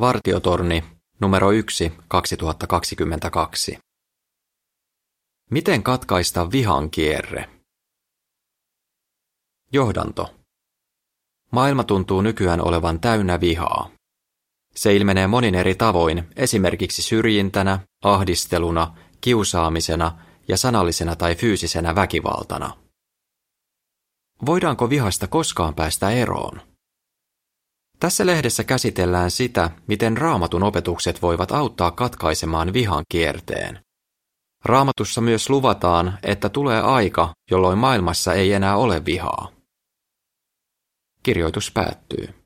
Vartiotorni, numero 1, 2022. Miten katkaista vihan kierre? Johdanto. Maailma tuntuu nykyään olevan täynnä vihaa. Se ilmenee monin eri tavoin, esimerkiksi syrjintänä, ahdisteluna, kiusaamisena ja sanallisena tai fyysisenä väkivaltana. Voidaanko vihasta koskaan päästä eroon? Tässä lehdessä käsitellään sitä, miten Raamatun opetukset voivat auttaa katkaisemaan vihan kierteen. Raamatussa myös luvataan, että tulee aika, jolloin maailmassa ei enää ole vihaa. Kirjoitus päättyy.